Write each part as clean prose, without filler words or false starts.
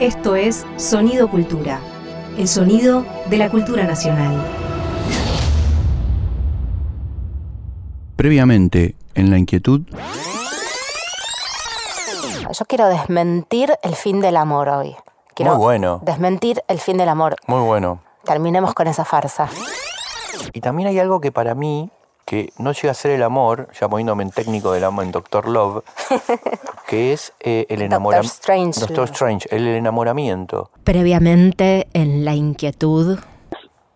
Esto es Sonido Cultura, el sonido de la cultura nacional. Previamente, en La Inquietud... Yo quiero desmentir el fin del amor hoy. Muy bueno. Desmentir el fin del amor. Muy bueno. Terminemos con esa farsa. Y también hay algo que para mí, que no llega a ser el amor, ya poniéndome en técnico del amor en Doctor Love, que es el enamoramiento. Doctor Strange, el enamoramiento. Previamente en La Inquietud.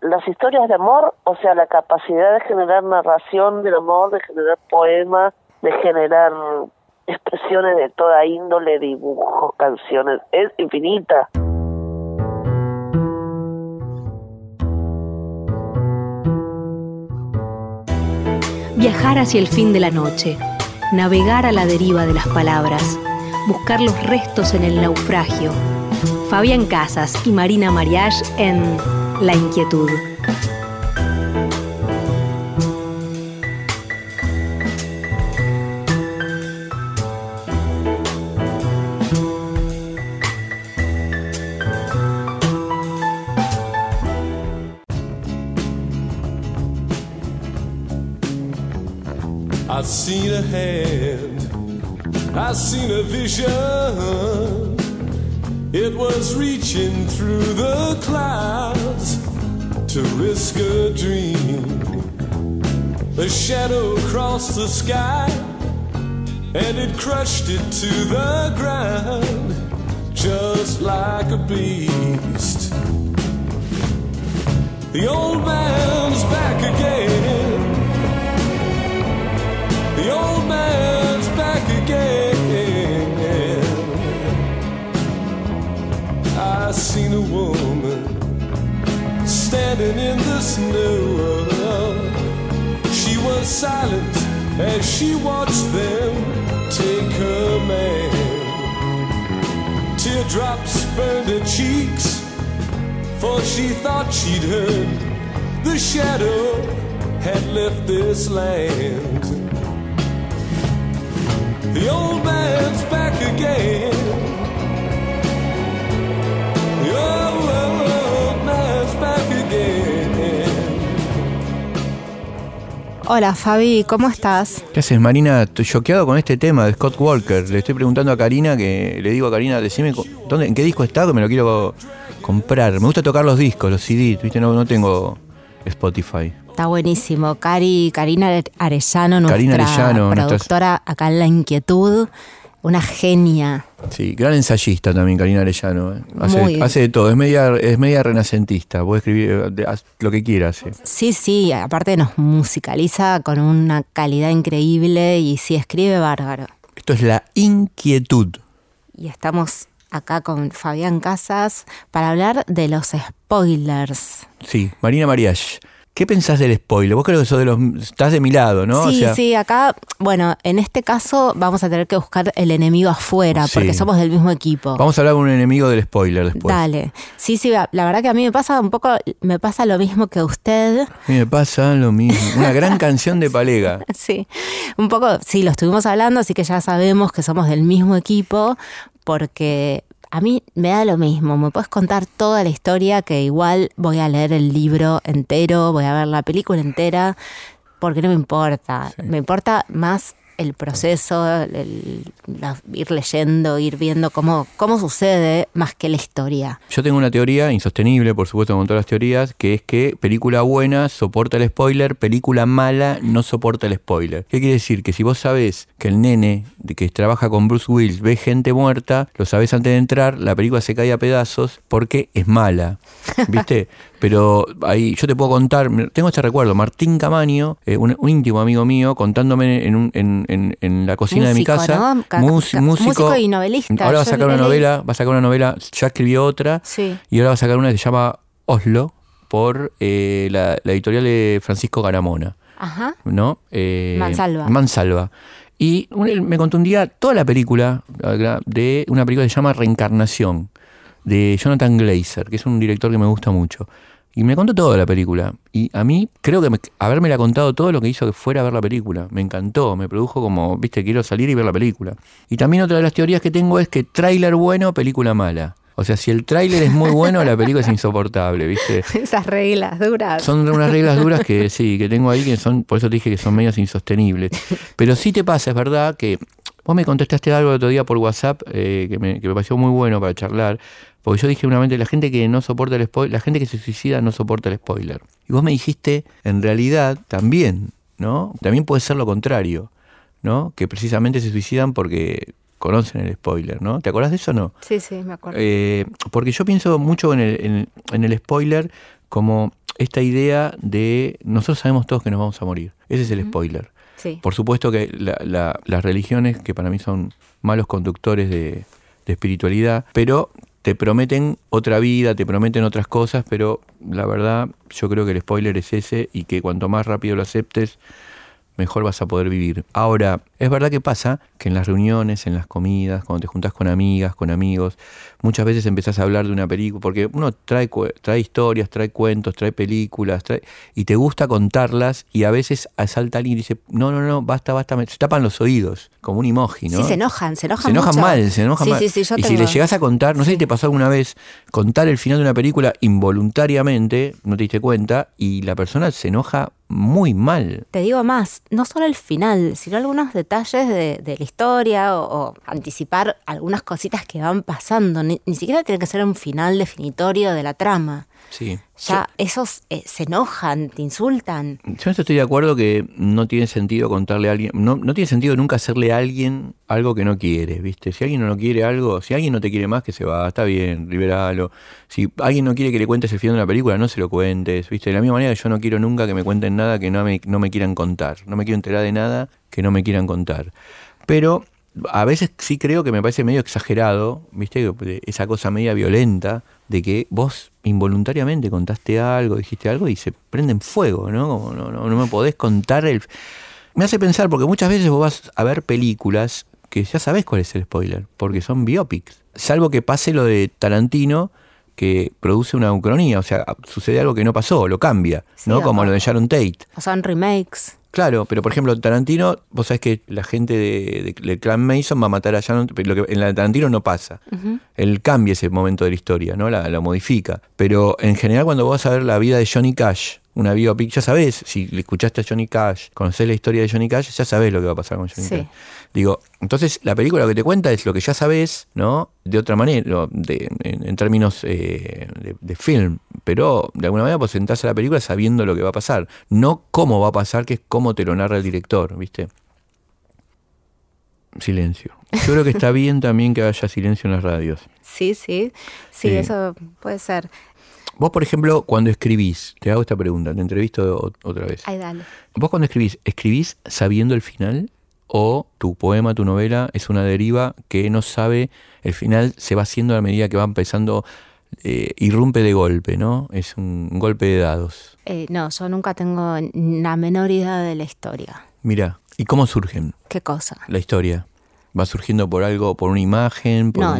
Las historias de amor, o sea, la capacidad de generar narración del amor, de generar poemas, de generar expresiones de toda índole, dibujos, canciones, es infinita. Viajar hacia el fin de la noche, navegar a la deriva de las palabras, buscar los restos en el naufragio. Fabián Casas y Marina Mariage en La Inquietud. I've seen a hand, I've seen a vision. It was reaching through the clouds to risk a dream. A shadow crossed the sky and it crushed it to the ground, just like a beast. The old man's back again. The old man's back again. I seen a woman standing in the snow. She was silent as she watched them take her man. Teardrops burned her cheeks, for she thought she'd heard the shadow had left this land. The old man's back again. The old man's back again. Hola Fabi, ¿cómo estás? ¿Qué haces, Marina? Estoy choqueado con este tema de Scott Walker. Le estoy preguntando a Carina, que le digo a Carina, decime dónde, en qué disco está, que me lo quiero comprar. Me gusta tocar los discos, los CDs, ¿viste? No tengo Spotify. Está buenísimo. Carina Arellano, productora acá en La Inquietud, una genia. Sí, gran ensayista también Carina Arellano. Hace de todo, es media renacentista, puede escribir lo que quiera. Sí, aparte nos musicaliza con una calidad increíble y sí, escribe bárbaro. Esto es La Inquietud. Y estamos acá con Fabián Casas para hablar de los spoilers. Sí, Marina Mariage. ¿Qué pensás del spoiler? Vos creo que estás de mi lado, ¿no? Sí, sí, acá, bueno, en este caso vamos a tener que buscar el enemigo afuera, sí, porque somos del mismo equipo. Vamos a hablar con un enemigo del spoiler después. Dale. Sí, la verdad que a mí me pasa lo mismo que a usted. A mí me pasa lo mismo. Una gran canción de Palega. Sí, un poco, sí, lo estuvimos hablando, así que ya sabemos que somos del mismo equipo, porque... A mí me da lo mismo, me puedes contar toda la historia que igual voy a leer el libro entero, voy a ver la película entera, porque no me importa. Sí. Me importa más el proceso, ir leyendo, ir viendo cómo sucede más que la historia. Yo tengo una teoría insostenible, por supuesto, con todas las teorías, que es que película buena soporta el spoiler, película mala no soporta el spoiler. ¿Qué quiere decir? Que si vos sabés que el nene que trabaja con Bruce Willis ve gente muerta, lo sabés antes de entrar, la película se cae a pedazos porque es mala, ¿viste? Pero ahí yo te puedo contar, tengo este recuerdo, Martín Camaño, un íntimo amigo mío, contándome en la cocina de mi casa, ¿no? Músico y novelista. Ahora va a sacar una novela, ya escribió otra, sí, y ahora va a sacar una que se llama Oslo por la editorial de Francisco Garamona. Ajá. ¿No? Mansalva. Y él me contó un día toda la película, de una película que se llama Reencarnación, de Jonathan Glazer, que es un director que me gusta mucho. Y me contó toda la película. Y a mí, creo que habérmela contado todo lo que hizo que fuera a ver la película. Me encantó, me produjo como, viste, quiero salir y ver la película. Y también otra de las teorías que tengo es que tráiler bueno, película mala. O sea, si el tráiler es muy bueno, la película es insoportable, ¿viste? Esas reglas duras. Son unas reglas duras que sí, que tengo ahí, que son, por eso te dije que son medios insostenibles. Pero sí te pasa, es verdad que vos me contestaste algo el otro día por WhatsApp que me pareció muy bueno para charlar, porque yo dije una vez, la gente que no soporta el spoiler, la gente que se suicida no soporta el spoiler. Y vos me dijiste, en realidad, también, ¿no? También puede ser lo contrario, ¿no? Que precisamente se suicidan porque conocen el spoiler, ¿no? ¿Te acordás de eso o no? Sí, sí, me acuerdo. Porque yo pienso mucho en el spoiler como esta idea de nosotros sabemos todos que nos vamos a morir. Ese es el spoiler. Sí. Por supuesto que las religiones, que para mí son malos conductores de espiritualidad, pero te prometen otra vida, te prometen otras cosas, pero la verdad yo creo que el spoiler es ese y que cuanto más rápido lo aceptes, mejor vas a poder vivir. Ahora, es verdad que pasa que en las reuniones, en las comidas, cuando te juntás con amigas, con amigos, muchas veces empezás a hablar de una película, porque uno trae historias, trae cuentos, trae películas, y te gusta contarlas, y a veces asalta alguien y dice, no, basta, se tapan los oídos, como un emoji, ¿no? Sí, se enojan mucho. Sí, yo y si le llegás a contar, no sé si te pasó alguna vez, contar el final de una película involuntariamente, no te diste cuenta, y la persona se enoja muy mal. Te digo más, no solo el final, sino algunos detalles de la historia o anticipar algunas cositas que van pasando. Ni siquiera tiene que ser un final definitorio de la trama. Sí. Ya esos se enojan, te insultan. Yo estoy de acuerdo que no tiene sentido contarle a alguien, no tiene sentido nunca hacerle a alguien algo que no quiere, ¿viste? Si alguien no quiere algo, si alguien no te quiere más, que se va, está bien, liberalo. Si alguien no quiere que le cuentes el final de una película, no se lo cuentes, ¿viste? De la misma manera yo no quiero nunca que me cuenten nada que no me quieran contar. No me quiero enterar de nada que no me quieran contar. Pero a veces sí creo que me parece medio exagerado, ¿viste? Esa cosa media violenta de que vos involuntariamente contaste algo, dijiste algo y se prenden fuego, ¿no? Como no me podés contar el... Me hace pensar, porque muchas veces vos vas a ver películas que ya sabés cuál es el spoiler, porque son biopics. Salvo que pase lo de Tarantino, que produce una ucronía, o sea, sucede algo que no pasó, lo cambia, ¿no? Sí, como lo de Sharon Tate. O son remakes. Claro, pero por ejemplo, Tarantino, vos sabés que la gente del clan Mason va a matar a Sharon, pero lo que en la de Tarantino no pasa. Uh-huh. Él cambia ese momento de la historia, ¿no? La modifica. Pero en general, cuando vos vas a ver la vida de Johnny Cash, una biopic, ya sabés, si le escuchaste a Johnny Cash, conocés la historia de Johnny Cash, ya sabés lo que va a pasar con Johnny Cash. Digo, entonces la película lo que te cuenta es lo que ya sabés, ¿no? De otra manera, en términos de film, pero de alguna manera pues sentás a la película sabiendo lo que va a pasar, no cómo va a pasar, que es cómo te lo narra el director, ¿viste? Silencio. Yo creo que está bien también que haya silencio en las radios. Sí, eso puede ser. Vos, por ejemplo, cuando escribís, te hago esta pregunta, te entrevisto otra vez. Ay, dale. Vos cuando ¿escribís sabiendo el final? ¿O tu poema, tu novela, es una deriva que no sabe, el final se va haciendo a la medida que va empezando, irrumpe de golpe, ¿no? Es un golpe de dados. No, yo nunca tengo la menor idea de la historia. Mirá, ¿y cómo surgen? ¿Qué cosa? La historia. ¿Va surgiendo por algo, por una imagen? Yo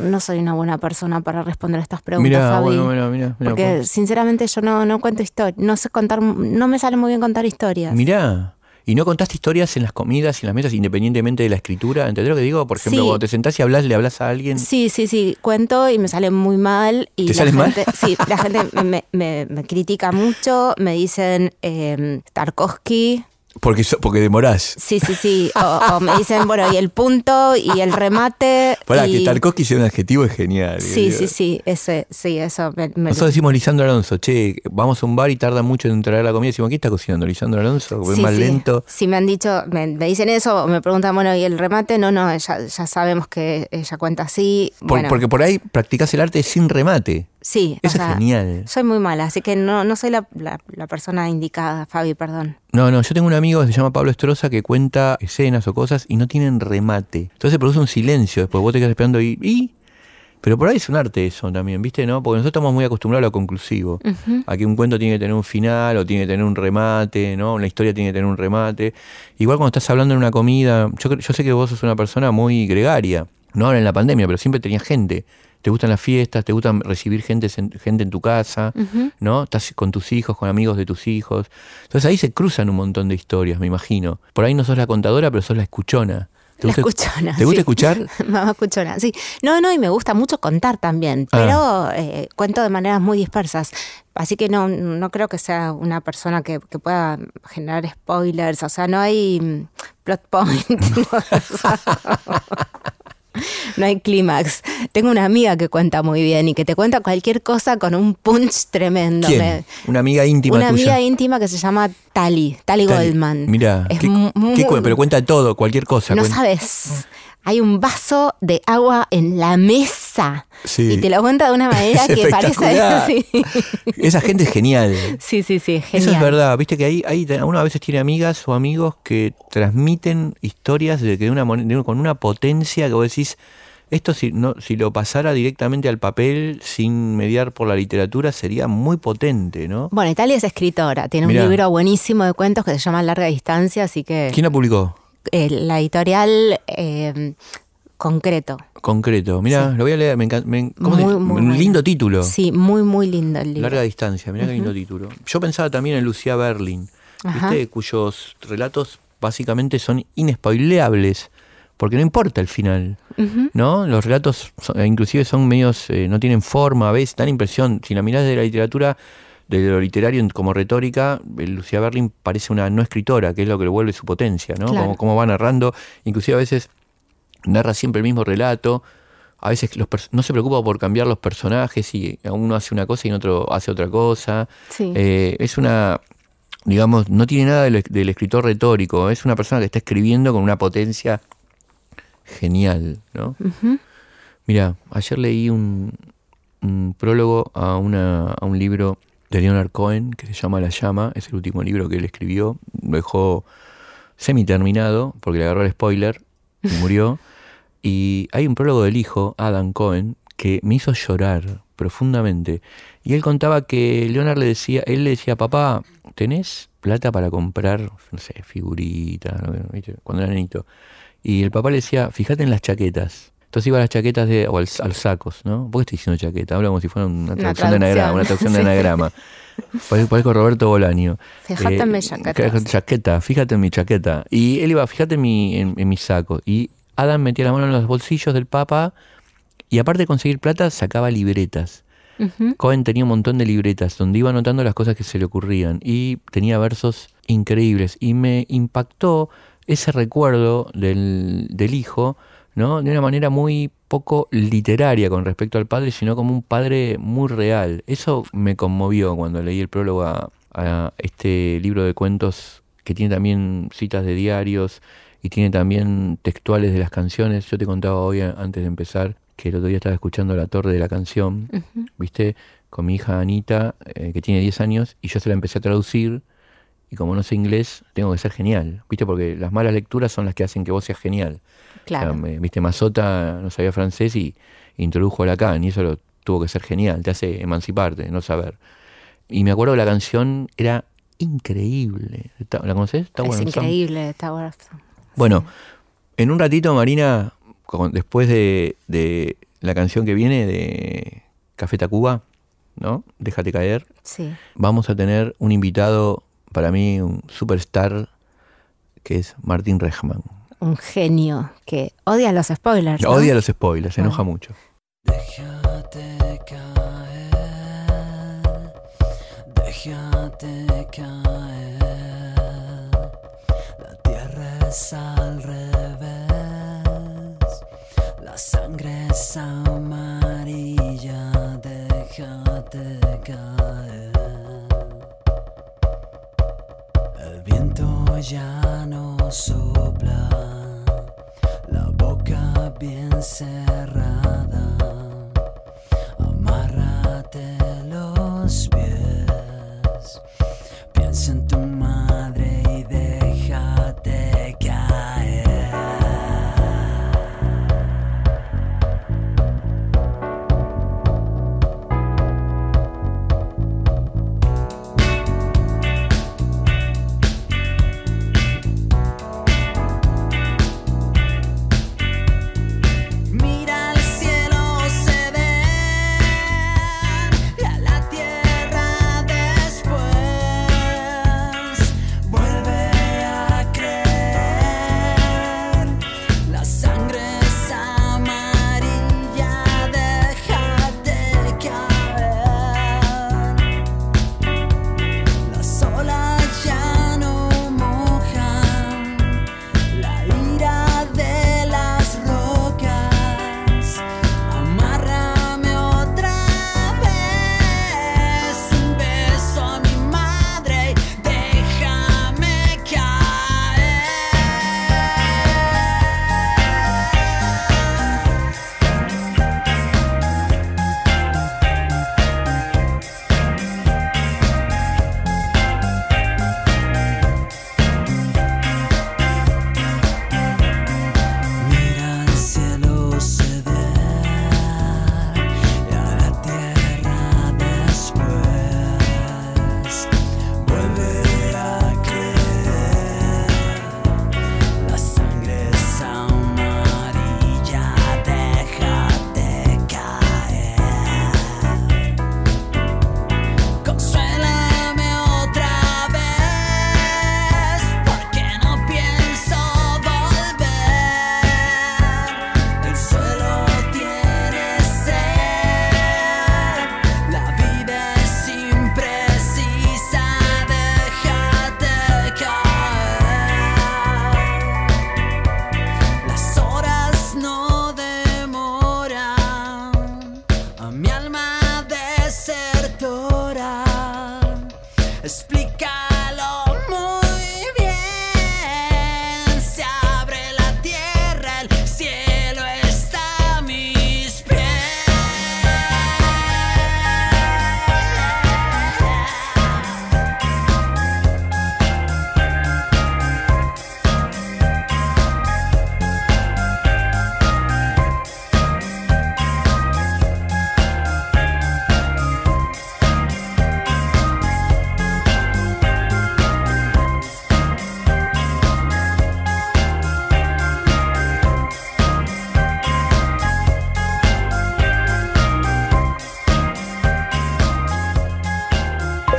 no soy una buena persona para responder a estas preguntas, Fabi. Mirá. Porque sinceramente yo no cuento historias, no sé contar, no me sale muy bien contar historias. Mirá, ¿y no contaste historias en las comidas, en las mesas, independientemente de la escritura? ¿Entendés lo que digo? Por ejemplo, cuando te sentás y le hablas a alguien. Sí, cuento y me sale muy mal. Y ¿te sale mal? Sí, la gente me critica mucho, me dicen Tarkovsky. Porque demorás. Sí. O me dicen, bueno, y el punto, y el remate. Pará, que Tarkovsky sea un adjetivo es genial. Sí. Eso. Nosotros decimos Lisandro Alonso, vamos a un bar y tarda mucho en entrar a la comida. Decimos, ¿qué está cocinando Lisandro Alonso? Es más lento. Sí, me han dicho, me dicen eso, me preguntan, bueno, ¿y el remate? No, ya sabemos que ella cuenta así. Bueno. Porque por ahí practicás el arte sin remate. Sí, eso es genial. Soy muy mala, así que no soy la persona indicada, Fabi, perdón. No, yo tengo un amigo que se llama Pablo Estroza que cuenta escenas o cosas y no tienen remate. Entonces se produce un silencio, después vos te quedás esperando y... Pero por ahí es un arte eso también, ¿viste? ¿No? Porque nosotros estamos muy acostumbrados a lo conclusivo, uh-huh. A que un cuento tiene que tener un final o tiene que tener un remate, ¿no? Una historia tiene que tener un remate. Igual cuando estás hablando en una comida, yo sé que vos sos una persona muy gregaria, no ahora en la pandemia, pero siempre tenías gente. Te gustan las fiestas, te gustan recibir gente en tu casa, uh-huh. ¿No? Estás con tus hijos, con amigos de tus hijos. Entonces ahí se cruzan un montón de historias, me imagino. Por ahí no sos la contadora, pero sos la escuchona, ¿Te gusta, escuchona, ¿te gusta escuchar? Mamá escuchona, sí. No, y me gusta mucho contar también, pero cuento de maneras muy dispersas. Así que no creo que sea una persona que pueda generar spoilers. O sea, no hay plot point. No hay clímax. Tengo una amiga que cuenta muy bien y que te cuenta cualquier cosa con un punch tremendo. ¿Quién? Una amiga íntima tuya. Una amiga íntima que se llama Tali Goldman. Mirá, es pero cuenta todo, cualquier cosa. No sabes. Hay un vaso de agua en la mesa. Sí. Y te lo cuenta de una manera es que parece así. Esa gente es genial. Sí, genial. Eso es verdad. Viste que uno a veces tiene amigas o amigos que transmiten historias con una potencia que vos decís, esto si lo pasara directamente al papel sin mediar por la literatura sería muy potente, ¿no? Bueno, Italia es escritora. Tiene un libro buenísimo de cuentos que se llama Larga Distancia, así que... ¿Quién la publicó? La editorial Concreto. Concreto, mirá, sí. Lo voy a leer, me encanta. Un lindo título. Sí, muy, muy lindo el libro. Larga distancia, mirá qué lindo título. Yo pensaba también en Lucía Berlin, ¿viste? Cuyos relatos básicamente son inespoileables, porque no importa el final, ¿no? Los relatos inclusive son medios, no tienen forma, ¿ves? Dan impresión, si la mirás de la literatura... Desde lo literario como retórica, Lucía Berlin parece una no escritora, que es lo que le vuelve su potencia, ¿no? Claro. Como va narrando, inclusive a veces narra siempre el mismo relato, a veces no se preocupa por cambiar los personajes y uno hace una cosa y otro hace otra cosa. Sí. Es una, digamos, no tiene nada del escritor retórico, es una persona que está escribiendo con una potencia genial, ¿no? Uh-huh. Mirá, ayer leí un prólogo a un libro... de Leonard Cohen, que se llama La Llama, es el último libro que él escribió, lo dejó semiterminado porque le agarró el spoiler y murió. Y hay un prólogo del hijo, Adam Cohen, que me hizo llorar profundamente. Y él contaba que Leonard le decía, papá, ¿tenés plata para comprar, no sé, figuritas, cuando era nenito? Y el papá le decía, fíjate en las chaquetas. Entonces iba a las chaquetas o a los sacos, ¿no? ¿Por qué estoy diciendo chaqueta? Habla como si fuera una traducción de anagrama. Parezco Roberto Bolaño. Fíjate en mi chaqueta. Fíjate en mi chaqueta. Y él iba, fíjate en mi saco. Y Adam metía la mano en los bolsillos del papá y aparte de conseguir plata, sacaba libretas. Cohen tenía un montón de libretas donde iba anotando las cosas que se le ocurrían y tenía versos increíbles. Y me impactó ese recuerdo del hijo, ¿no? De una manera muy poco literaria con respecto al padre, sino como un padre muy real. Eso me conmovió cuando leí el prólogo a este libro de cuentos que tiene también citas de diarios y tiene también textuales de las canciones. Yo te contaba hoy, antes de empezar, que el otro día estaba escuchando La Torre de la Canción, ¿viste? Con mi hija Anita, que tiene 10 años, y yo se la empecé a traducir. Y como no sé inglés, tengo que ser genial, ¿viste? Porque las malas lecturas son las que hacen que vos seas genial. Claro. O sea, ¿viste? Mazota no sabía francés y introdujo a Lacan, y eso lo tuvo que ser genial, te hace emanciparte, no saber. Y me acuerdo que la canción era increíble. ¿La conocés? Es increíble, Tower of Song. Bueno, en un ratito, Marina, después de la canción que viene de Café Tacuba, ¿no? Déjate caer. Sí. Vamos a tener un invitado... Para mí, un superstar, que es Martín Rejtman. Un genio que odia los spoilers, ¿no? Odia los spoilers, se enoja mucho. Déjate caer, déjate caer. La tierra es al revés, la sangre es amarilla. Déjate caer. El viento ya no sopla, la boca bien cerrada, amárrate los pies, piensa en tu madre y déjate caer.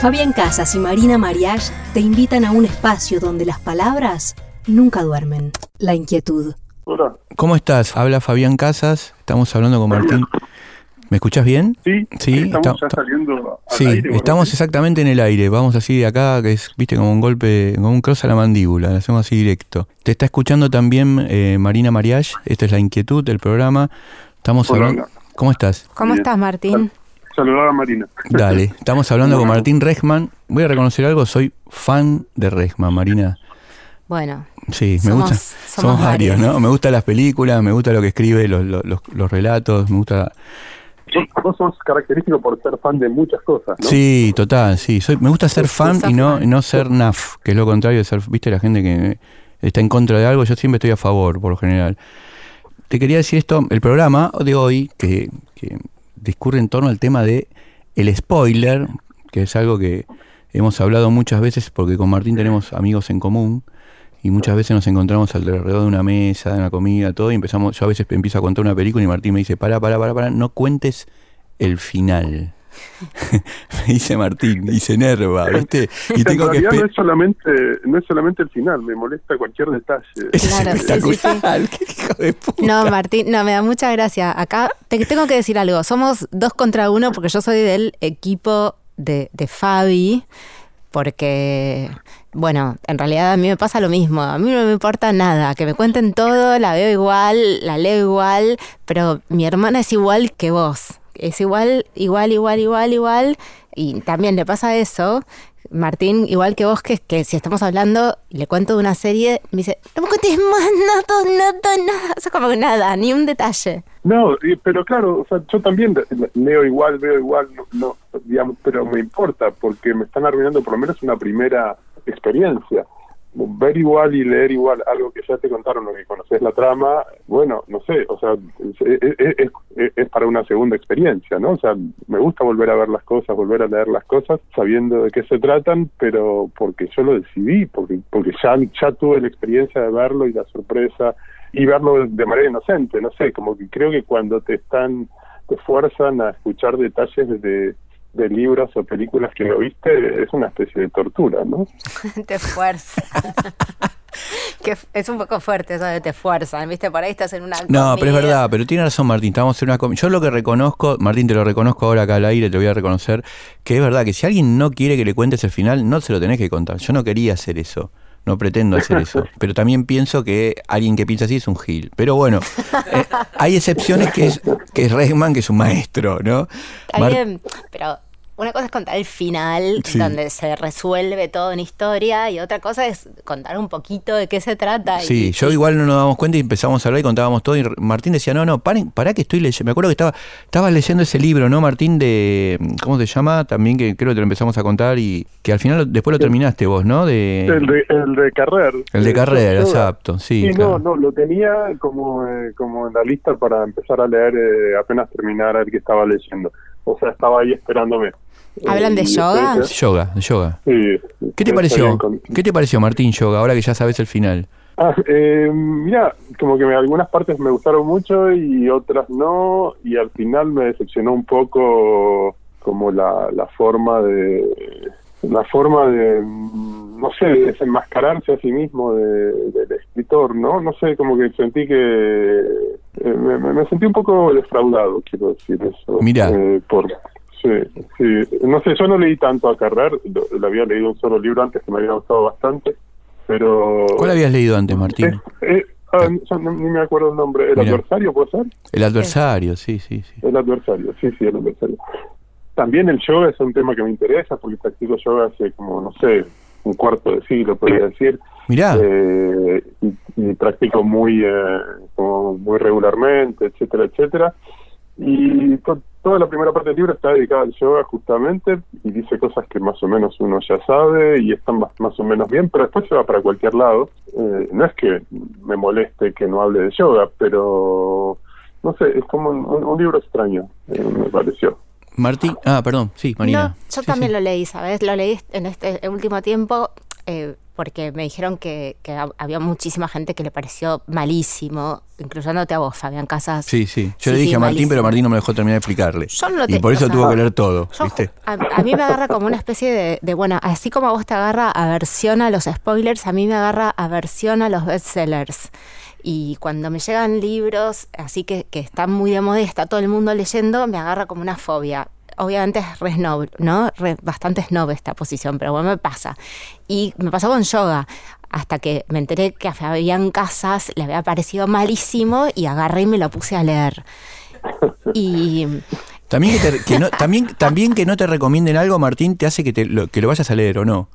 Fabián Casas y Marina Mariage te invitan a un espacio donde las palabras nunca duermen. La inquietud. Hola. ¿Cómo estás? Habla Fabián Casas. Estamos hablando con Martín. ¿Me escuchás bien? Sí, estamos ya saliendo al aire, estamos exactamente en el aire. Vamos así de acá, que es, viste, como un golpe, como un cross a la mandíbula. Lo hacemos así directo. Te está escuchando también Marina Mariage. Esta es La Inquietud del programa. Estamos hablando. ¿Cómo estás? ¿Cómo estás, Martín? Saludar a Marina. Dale, estamos hablando con Martín Rejtman. Voy a reconocer algo, soy fan de Rejtman, Marina. Bueno. Sí, somos varios, ¿no? Me gustan las películas, me gusta lo que escribe, los relatos, me gusta... Vos sos característico por ser fan de muchas cosas, ¿no? Sí, total, sí. Me gusta ser fan y no ser naf, que es lo contrario de ser... Viste, la gente que está en contra de algo, yo siempre estoy a favor, por lo general. Te quería decir esto, el programa de hoy, que discurre en torno al tema de el spoiler, que es algo que hemos hablado muchas veces porque con Martín tenemos amigos en común y muchas veces nos encontramos alrededor de una mesa, de una comida, todo, y empezamos, yo a veces empiezo a contar una película y Martín me dice, para, no cuentes el final. Me dice Martín y se enerva, ¿viste? Y tengo que no es solamente el final, me molesta cualquier detalle. Claro, sí. ¿Qué hijo de puta? No, Martín, no, me da mucha gracia. Acá te tengo que decir algo, somos 2 contra 1 porque yo soy del equipo de Fabi, porque... Bueno, en realidad a mí me pasa lo mismo, a mí no me importa nada, que me cuenten todo, la veo igual, la leo igual, pero mi hermana es igual que vos, es igual, y también le pasa eso, Martín, igual que vos, que si estamos hablando, le cuento de una serie, me dice, no me cuentes más nada, eso es como que nada, ni un detalle. No, pero claro, o sea, yo también veo igual, no, digamos, pero me importa, porque me están arruinando por lo menos una primera... experiencia. Ver igual y leer igual algo que ya te contaron, lo que conoces la trama, bueno, no sé, o sea, es para una segunda experiencia, ¿no? O sea, me gusta volver a ver las cosas, volver a leer las cosas, sabiendo de qué se tratan, pero porque yo lo decidí, porque ya tuve la experiencia de verlo y la sorpresa, y verlo de manera inocente, no sé, como que creo que cuando te fuerzan a escuchar detalles de libros o películas que no viste, es una especie de tortura, ¿no? Te fuerza. Que es un poco fuerte eso de te fuerzan, ¿viste? Por ahí estás en una... No, comida. Pero es verdad, pero tiene razón Martín, estamos en una... Yo lo que reconozco, Martín, te lo reconozco ahora acá al aire, te voy a reconocer, que es verdad que si alguien no quiere que le cuentes el final, no se lo tenés que contar. Yo no quería hacer eso. No pretendo hacer eso, pero también pienso que alguien que piensa así es un gil. Pero bueno, hay excepciones que es Rejtman, que es un maestro, ¿no? También, pero una cosa es contar el final, sí, donde se resuelve todo en historia, y otra cosa es contar un poquito de qué se trata. Sí, yo igual no nos damos cuenta y empezamos a hablar y contábamos todo, y Martín decía, no, pará que estoy leyendo. Me acuerdo que estaba leyendo ese libro, ¿no, Martín? De ¿cómo se llama? También que creo que te lo empezamos a contar y que al final después lo terminaste vos, ¿no? El de Carrère. El de Carrère, exacto, sí. Sí, claro. No, lo tenía como en la lista para empezar a leer apenas terminar el que estaba leyendo. O sea, estaba ahí esperándome. ¿Hablan de yoga? Yoga. Sí. ¿Qué te pareció, Martín, yoga, ahora que ya sabes el final? Mira, como que algunas partes me gustaron mucho y otras no, y al final me decepcionó un poco como la forma de, no sé, de desenmascararse a sí mismo del escritor, ¿no? No sé, como que sentí que... me sentí un poco defraudado, quiero decir eso. Mira. Sí. No sé, yo no leí tanto a Carrère, le había leído un solo libro antes que me había gustado bastante, pero... ¿Cuál habías leído antes, Martín? Yo ni me acuerdo el nombre. ¿El adversario puede ser? El adversario, sí. El adversario. También el yoga es un tema que me interesa, porque practico yoga hace como, no sé, 1/4 de siglo, podría decir. Mirá. Y practico muy regularmente, etcétera. Y toda la primera parte del libro está dedicada al yoga justamente, y dice cosas que más o menos uno ya sabe y están más o menos bien, pero después se va para cualquier lado. No es que me moleste que no hable de yoga, pero no sé, es como un libro extraño, me pareció. Martín, perdón, sí, Marina. No, yo también lo leí, ¿sabes? Lo leí en este último tiempo, porque me dijeron que había muchísima gente que le pareció malísimo, incluyéndote a vos, Fabián Casas. Sí, sí. Yo le dije a Martín, malísimo. Pero Martín no me dejó terminar de explicarle. Y por eso tuvo que leer todo, ¿viste? A mí me agarra como una especie de, bueno, así como a vos te agarra aversión a los spoilers, a mí me agarra aversión a los bestsellers. Y cuando me llegan libros, así que están muy de moda, está todo el mundo leyendo, me agarra como una fobia. Obviamente es re snob, ¿no? Bastante snob esta posición, pero bueno, me pasa. Y me pasó con Yoga, hasta que me enteré que a Fabián Casas le había parecido malísimo y agarré y me lo puse a leer. Y... también que no te recomienden algo, Martín, te hace que lo vayas a leer, ¿o no?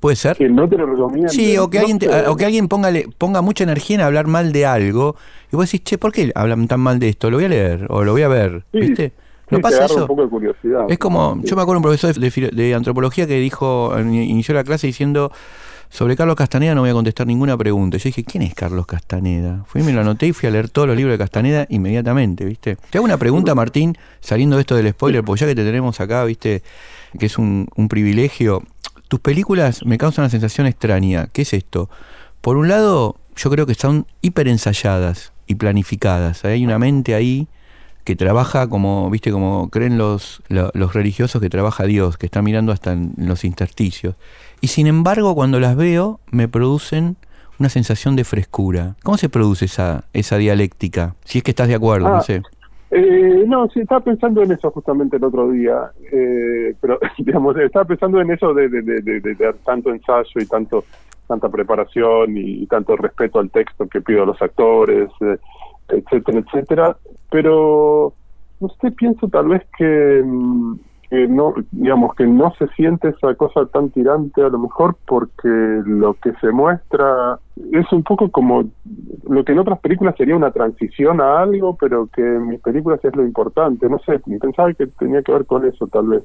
¿Puede ser? Que no te lo recomiendan. Sí, o que alguien ponga mucha energía en hablar mal de algo y vos decís, che, ¿por qué hablan tan mal de esto? Lo voy a leer o lo voy a ver, sí, ¿viste? ¿No sí, pasa eso? Un poco de curiosidad. Es como, sí. Yo me acuerdo un profesor de antropología que dijo, inició la clase diciendo, sobre Carlos Castaneda no voy a contestar ninguna pregunta. Yo dije, ¿quién es Carlos Castaneda? Fui, me lo anoté y fui a leer todos los libros de Castaneda inmediatamente, ¿viste? Te hago una pregunta, Martín, saliendo de esto del spoiler, porque ya que te tenemos acá, ¿viste? Que es un privilegio... Tus películas me causan una sensación extraña. ¿Qué es esto? Por un lado, yo creo que son hiper ensayadas y planificadas. Hay una mente ahí que trabaja como, viste, como creen los religiosos que trabaja Dios, que está mirando hasta en los intersticios. Y sin embargo, cuando las veo, me producen una sensación de frescura. ¿Cómo se produce esa dialéctica? Si es que estás de acuerdo, no sé. No, sí, estaba pensando en eso justamente el otro día, pero digamos, estaba pensando en eso de tanto ensayo y tanta preparación y tanto respeto al texto que pido a los actores, etcétera, etcétera, pero no sé, pienso tal vez que no, digamos, que no se siente esa cosa tan tirante a lo mejor porque lo que se muestra es un poco como lo que en otras películas sería una transición a algo, pero que en mis películas es lo importante, no sé, pensaba que tenía que ver con eso tal vez.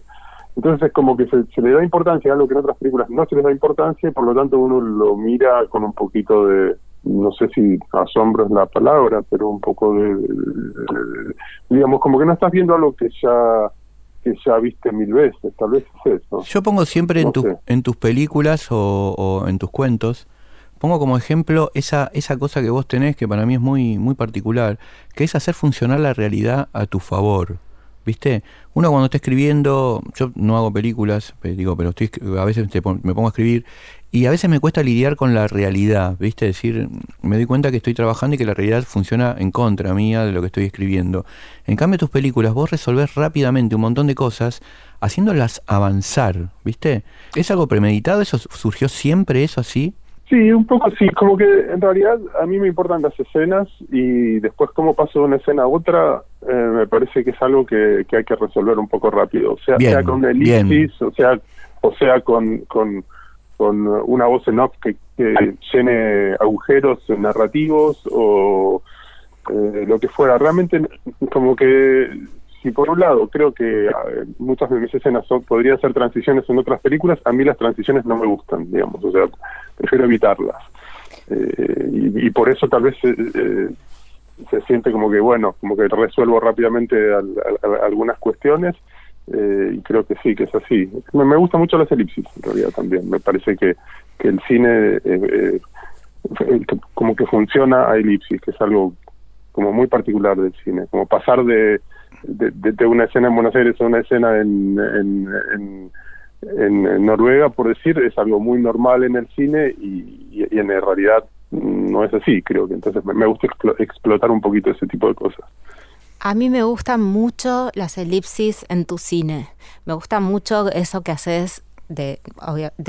Entonces es como que se le da importancia a algo que en otras películas no se les da importancia y por lo tanto uno lo mira con un poquito de, no sé si asombro es la palabra, pero un poco de digamos, como que no estás viendo algo que ya viste mil veces, tal vez es eso. Yo pongo siempre en tus películas o en tus cuentos, pongo como ejemplo esa cosa que vos tenés, que para mí es muy, muy particular, que es hacer funcionar la realidad a tu favor, ¿viste? Uno cuando está escribiendo, yo no hago películas, pero a veces me pongo a escribir, y a veces me cuesta lidiar con la realidad, ¿viste? Es decir, me doy cuenta que estoy trabajando y que la realidad funciona en contra mía de lo que estoy escribiendo. En cambio, tus películas, vos resolvés rápidamente un montón de cosas haciéndolas avanzar, ¿viste? ¿Es algo premeditado? ¿Eso surgió siempre, eso así? Sí, un poco sí, como que en realidad a mí me importan las escenas y después cómo paso de una escena a otra, me parece que es algo que hay que resolver un poco rápido, o sea, bien, sea con elipsis, o sea con una voz en off que llene agujeros narrativos o lo que fuera, realmente como que... Y por un lado, creo que muchas de mis escenas podrían ser transiciones en otras películas. A mí las transiciones no me gustan, digamos, o sea, prefiero evitarlas. Y por eso tal vez se siente como que, bueno, como que resuelvo rápidamente algunas cuestiones. Y creo que sí, que es así. Me gustan mucho las elipsis, en realidad, también. Me parece que el cine como que funciona a elipsis, que es algo como muy particular del cine, como pasar de una escena en Buenos Aires a una escena en Noruega, por decir, es algo muy normal en el cine y en realidad no es así, creo que entonces me gusta explotar un poquito ese tipo de cosas. A mí me gustan mucho las elipsis en tu cine, me gusta mucho eso que haces de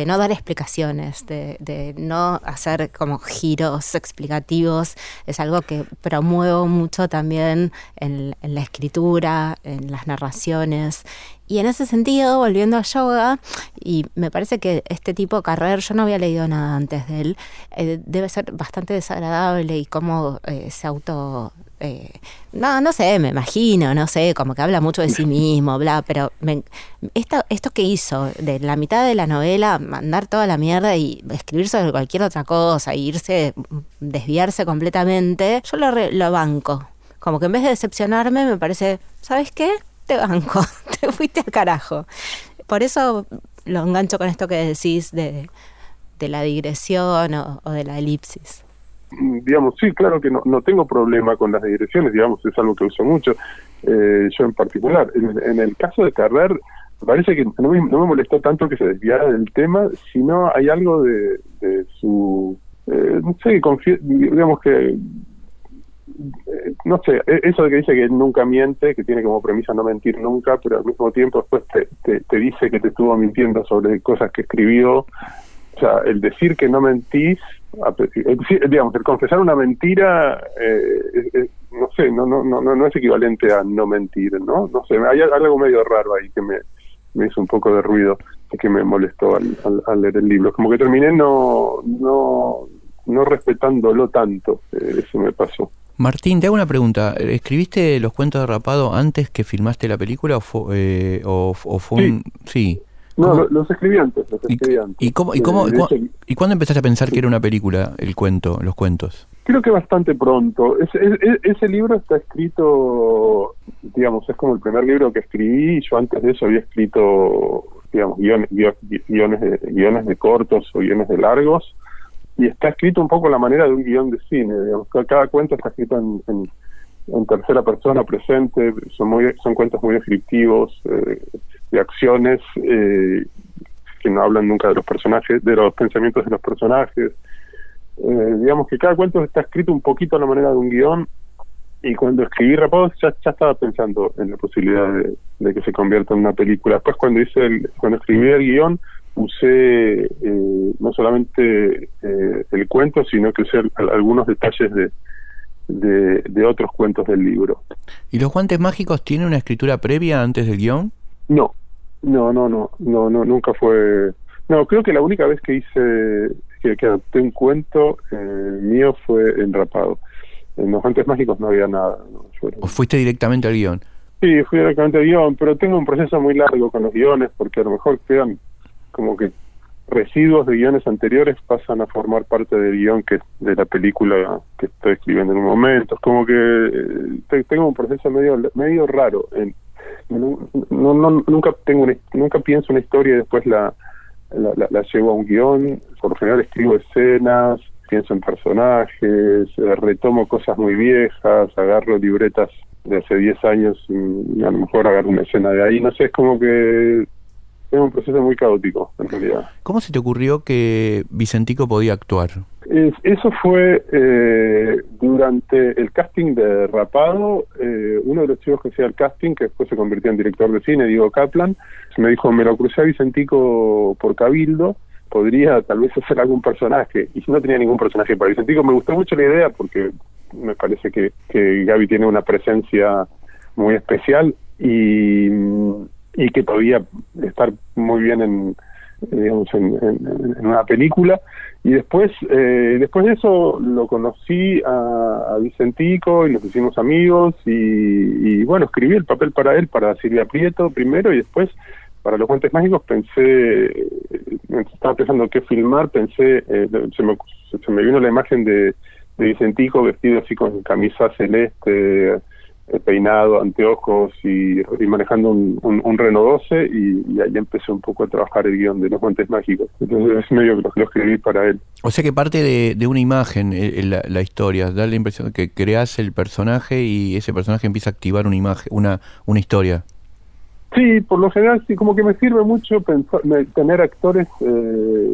no dar explicaciones, de no hacer como giros explicativos, es algo que promuevo mucho también en la escritura, en las narraciones. Y en ese sentido, volviendo a Yoga, y me parece que este tipo Carrère, yo no había leído nada antes de él, debe ser bastante desagradable y cómo se auto... no sé, me imagino, no sé, como que habla mucho de sí mismo, bla, pero esto que hizo, de la mitad de la novela, mandar toda la mierda y escribir sobre cualquier otra cosa, e irse, desviarse completamente, yo lo banco. Como que en vez de decepcionarme, me parece, ¿sabes qué? Te banco, te fuiste al carajo. Por eso lo engancho con esto que decís de de la digresión o de la elipsis. Digamos, sí, claro que no tengo problema con las digresiones, digamos, es algo que uso mucho, yo en particular. En el caso de Carrère, parece que no me molestó tanto que se desviara del tema, sino hay algo de su... no sé, digamos que... no sé, eso de que dice que nunca miente, que tiene como premisa no mentir nunca, pero al mismo tiempo después te dice que te estuvo mintiendo sobre cosas que escribió. O sea, el decir que no mentís, digamos, el confesar una mentira, no sé, no es equivalente a no mentir, ¿no? No sé, hay algo medio raro ahí que me hizo un poco de ruido, que me molestó al leer el libro. Como que terminé no respetándolo tanto, eso me pasó. Martín, te hago una pregunta. ¿Escribiste los cuentos de Rapado antes que filmaste la película o fue sí. Sí. ¿Cómo? No, los escribí antes. ¿Y cuándo empezaste a pensar que era una película los cuentos? Creo que bastante pronto. Ese libro está escrito, digamos, es como el primer libro que escribí. Yo antes de eso había escrito, digamos, guiones de cortos o guiones de largos. Y está escrito un poco a la manera de un guión de cine, digamos. Cada cuento está escrito en tercera persona presente, son cuentos muy descriptivos, de acciones que no hablan nunca de los personajes, de los pensamientos de los personajes. Digamos que cada cuento está escrito un poquito a la manera de un guión, y cuando escribí Rapado ya estaba pensando en la posibilidad de que se convierta en una película. Después cuando escribí el guión, usé no solamente el cuento, sino que usé algunos detalles de otros cuentos del libro. ¿Y los guantes mágicos tienen una escritura previa antes del guión? No, nunca fue... No, creo que la única vez que hice, que adapté un cuento mío fue en Rapado. En los guantes mágicos no había nada. ¿O fuiste directamente al guión? Sí, fui directamente al guión, pero tengo un proceso muy largo con los guiones, porque a lo mejor quedan... como que residuos de guiones anteriores pasan a formar parte del guión de la película que estoy escribiendo en un momento. Es como que tengo un proceso medio raro. Nunca pienso una historia y después la llevo a un guión. Por lo general escribo escenas, pienso en personajes, retomo cosas muy viejas, agarro libretas de hace 10 años y a lo mejor agarro una escena de ahí. No sé, es como que... es un proceso muy caótico, en realidad. ¿Cómo se te ocurrió que Vicentico podía actuar? Eso fue durante el casting de Rapado. Uno de los chicos que hacía el casting, que después se convirtió en director de cine, Diego Kaplan, me dijo, me lo crucé a Vicentico por Cabildo, podría tal vez hacer algún personaje. Y no tenía ningún personaje para Vicentico. Me gustó mucho la idea porque me parece que Gaby tiene una presencia muy especial y que podía estar muy bien en una película. Y después de eso lo conocí a Vicentico y nos hicimos amigos y bueno, escribí el papel para él, para Silvia Prieto primero, y después para Los Guantes Mágicos estaba pensando qué filmar, se me vino la imagen de Vicentico vestido así con camisa celeste, peinado, anteojos y manejando un Renault 12 y ahí empecé un poco a trabajar el guión de Los Guantes Mágicos. Entonces es medio que lo escribí para él. O sea que parte de una imagen la historia, da la impresión que creas el personaje y ese personaje empieza a activar una imagen, una historia. Sí, por lo general sí, como que me sirve mucho tener actores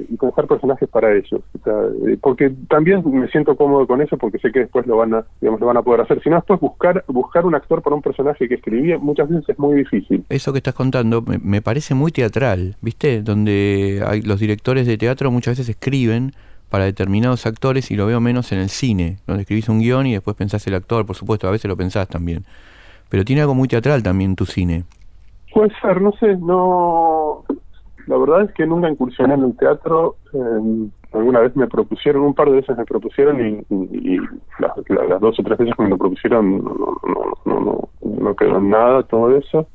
y pensar personajes para ellos, o sea, porque también me siento cómodo con eso, porque sé que después lo van a poder hacer. Si no, después buscar un actor para un personaje que escribí muchas veces es muy difícil. Eso que estás contando me parece muy teatral, ¿viste? Donde los directores de teatro muchas veces escriben para determinados actores, y lo veo menos en el cine, donde escribís un guión y después pensás el actor, por supuesto, a veces lo pensás también, pero tiene algo muy teatral también tu cine. Puede ser, no sé, no... La verdad es que nunca incursioné en el teatro. Alguna vez me propusieron, un par de veces me propusieron y las dos o tres veces que me lo propusieron no quedó nada, todo eso.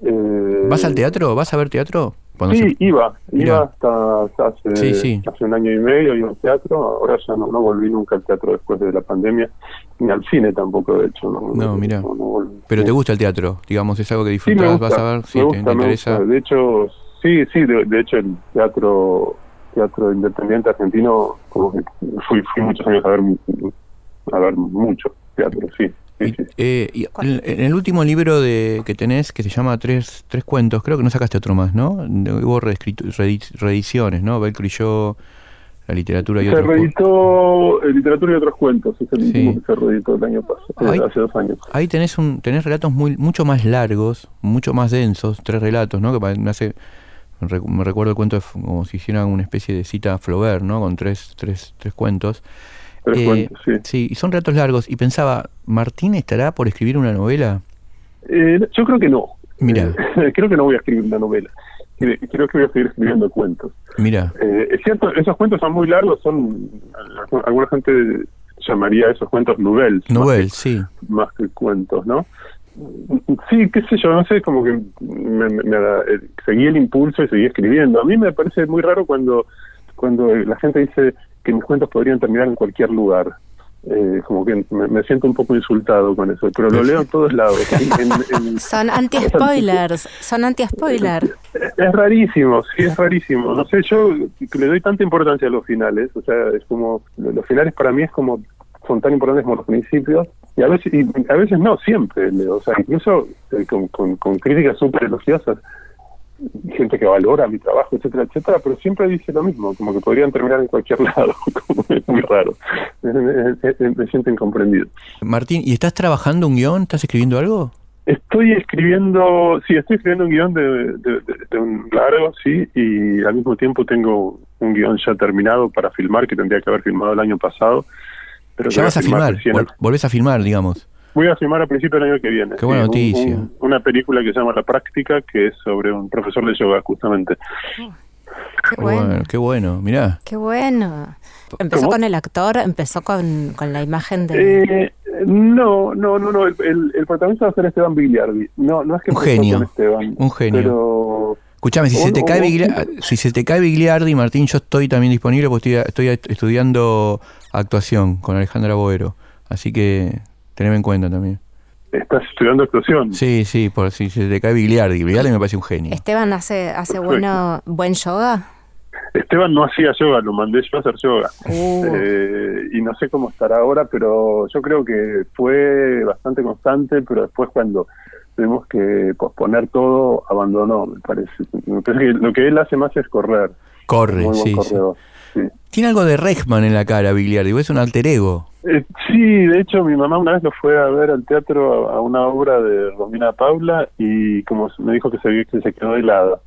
¿Vas al teatro? ¿Vas a ver teatro? Sí, iba hasta hace, hace 1 año y medio, iba al teatro. Ahora ya no volví nunca al teatro después de la pandemia, ni al cine tampoco, de hecho. No volví. Pero te gusta el teatro, digamos, es algo que disfrutas, sí, vas a ver, si te interesa. De hecho, sí, de hecho el teatro teatro independiente argentino, como que fui muchos años a ver mucho teatro, sí. Y en el último libro que tenés, que se llama Tres cuentos, creo que no sacaste otro más, ¿no? Hubo reediciones, ¿no? Belcro y yo, la literatura y otros cuentos. Se reeditó Literatura y otros cuentos, es el último que se reeditó el año pasado, hace 2 años. Ahí tenés relatos mucho más largos, mucho más densos, 3 relatos, ¿no? Que me recuerdo el cuento de, como si hicieran una especie de cita a Flaubert, ¿no? Con tres cuentos. Cuentos, sí. Sí, y son relatos largos. Y pensaba, ¿Martín estará por escribir una novela? Yo creo que no. Mira, creo que no voy a escribir una novela. Creo que voy a seguir escribiendo cuentos. Mira, es cierto, esos cuentos son muy largos. Alguna gente llamaría esos cuentos nouvelles. Nouvelles, sí. Más que cuentos, ¿no? Sí, qué sé yo, no sé, como que seguí el impulso y seguí escribiendo. A mí me parece muy raro cuando la gente dice que mis cuentos podrían terminar en cualquier lugar. Como que me siento un poco insultado con eso, pero lo leo en todos lados. Son anti-spoilers, Es rarísimo, sí, es rarísimo. No sé, yo le doy tanta importancia a los finales, o sea, es como, los finales para mí es como, son tan importantes como los principios, y a veces no, siempre leo, o sea, incluso con críticas súper elogiosas, gente que valora mi trabajo, etcétera, etcétera, pero siempre dice lo mismo, como que podrían terminar en cualquier lado, como es muy raro. Me siento incomprendido. Martín, ¿y estás trabajando un guión? ¿Estás escribiendo algo? Estoy escribiendo un guión de un largo, sí, y al mismo tiempo tengo un guión ya terminado para filmar, que tendría que haber filmado el año pasado. Pero ya vas a filmar. Volvés a filmar, digamos. Voy a filmar a principios del año que viene. Qué buena noticia. Una película que se llama La práctica, que es sobre un profesor de yoga, justamente. Qué bueno, mirá. Qué bueno. ¿Empezó con el actor? ¿Empezó con la imagen de...? No. El protagonista va a ser Esteban Bigliardi. No es que un genio. Esteban, un genio. Pero... Escuchame, si se te cae Bigliardi, Martín, yo estoy también disponible porque estoy estudiando actuación con Alejandra Boero. Así que... Teneme en cuenta también. ¿Estás estudiando actuación? Sí, por si se te cae Bigliardi. Bigliardi me parece un genio. ¿Esteban hace buen yoga? Esteban no hacía yoga, lo mandé yo a hacer yoga. Y no sé cómo estará ahora, pero yo creo que fue bastante constante, pero después cuando tuvimos que posponer todo, abandonó, me parece. Me parece que lo que él hace más es correr. Corre, sí. Tiene algo de Rejtman en la cara, Bigliardi, es un alter ego. Sí, de hecho mi mamá una vez lo fue a ver al teatro a una obra de Romina Paula y como me dijo que se quedó helada.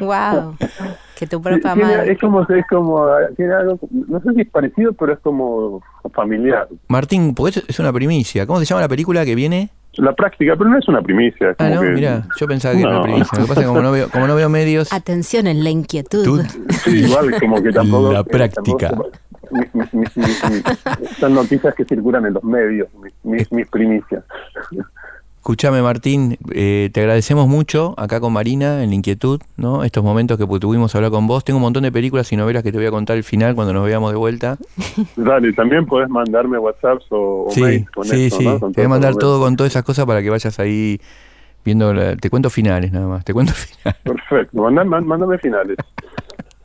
Wow, que tu propia madre. Es como tiene algo, no sé si es parecido, pero es como familiar. Martín, porque es una primicia. ¿Cómo se llama la película que viene? La práctica, pero no es una primicia. Mirá, yo pensaba que era una primicia. Lo que pasa es que como no veo medios... Atención en La Inquietud. Sí, igual, como que tampoco... La práctica. Son noticias que circulan en los medios, mis primicias. Escuchame, Martín, te agradecemos mucho acá con Marina, en La Inquietud, ¿no? Estos momentos que tuvimos a hablar con vos. Tengo un montón de películas y novelas que te voy a contar al final cuando nos veamos de vuelta. Dale, también podés mandarme WhatsApps o mails con eso, sí. ¿No? Te voy a mandar todo con todas esas cosas para que vayas ahí viendo... Te cuento finales nada más, Perfecto, mándame finales.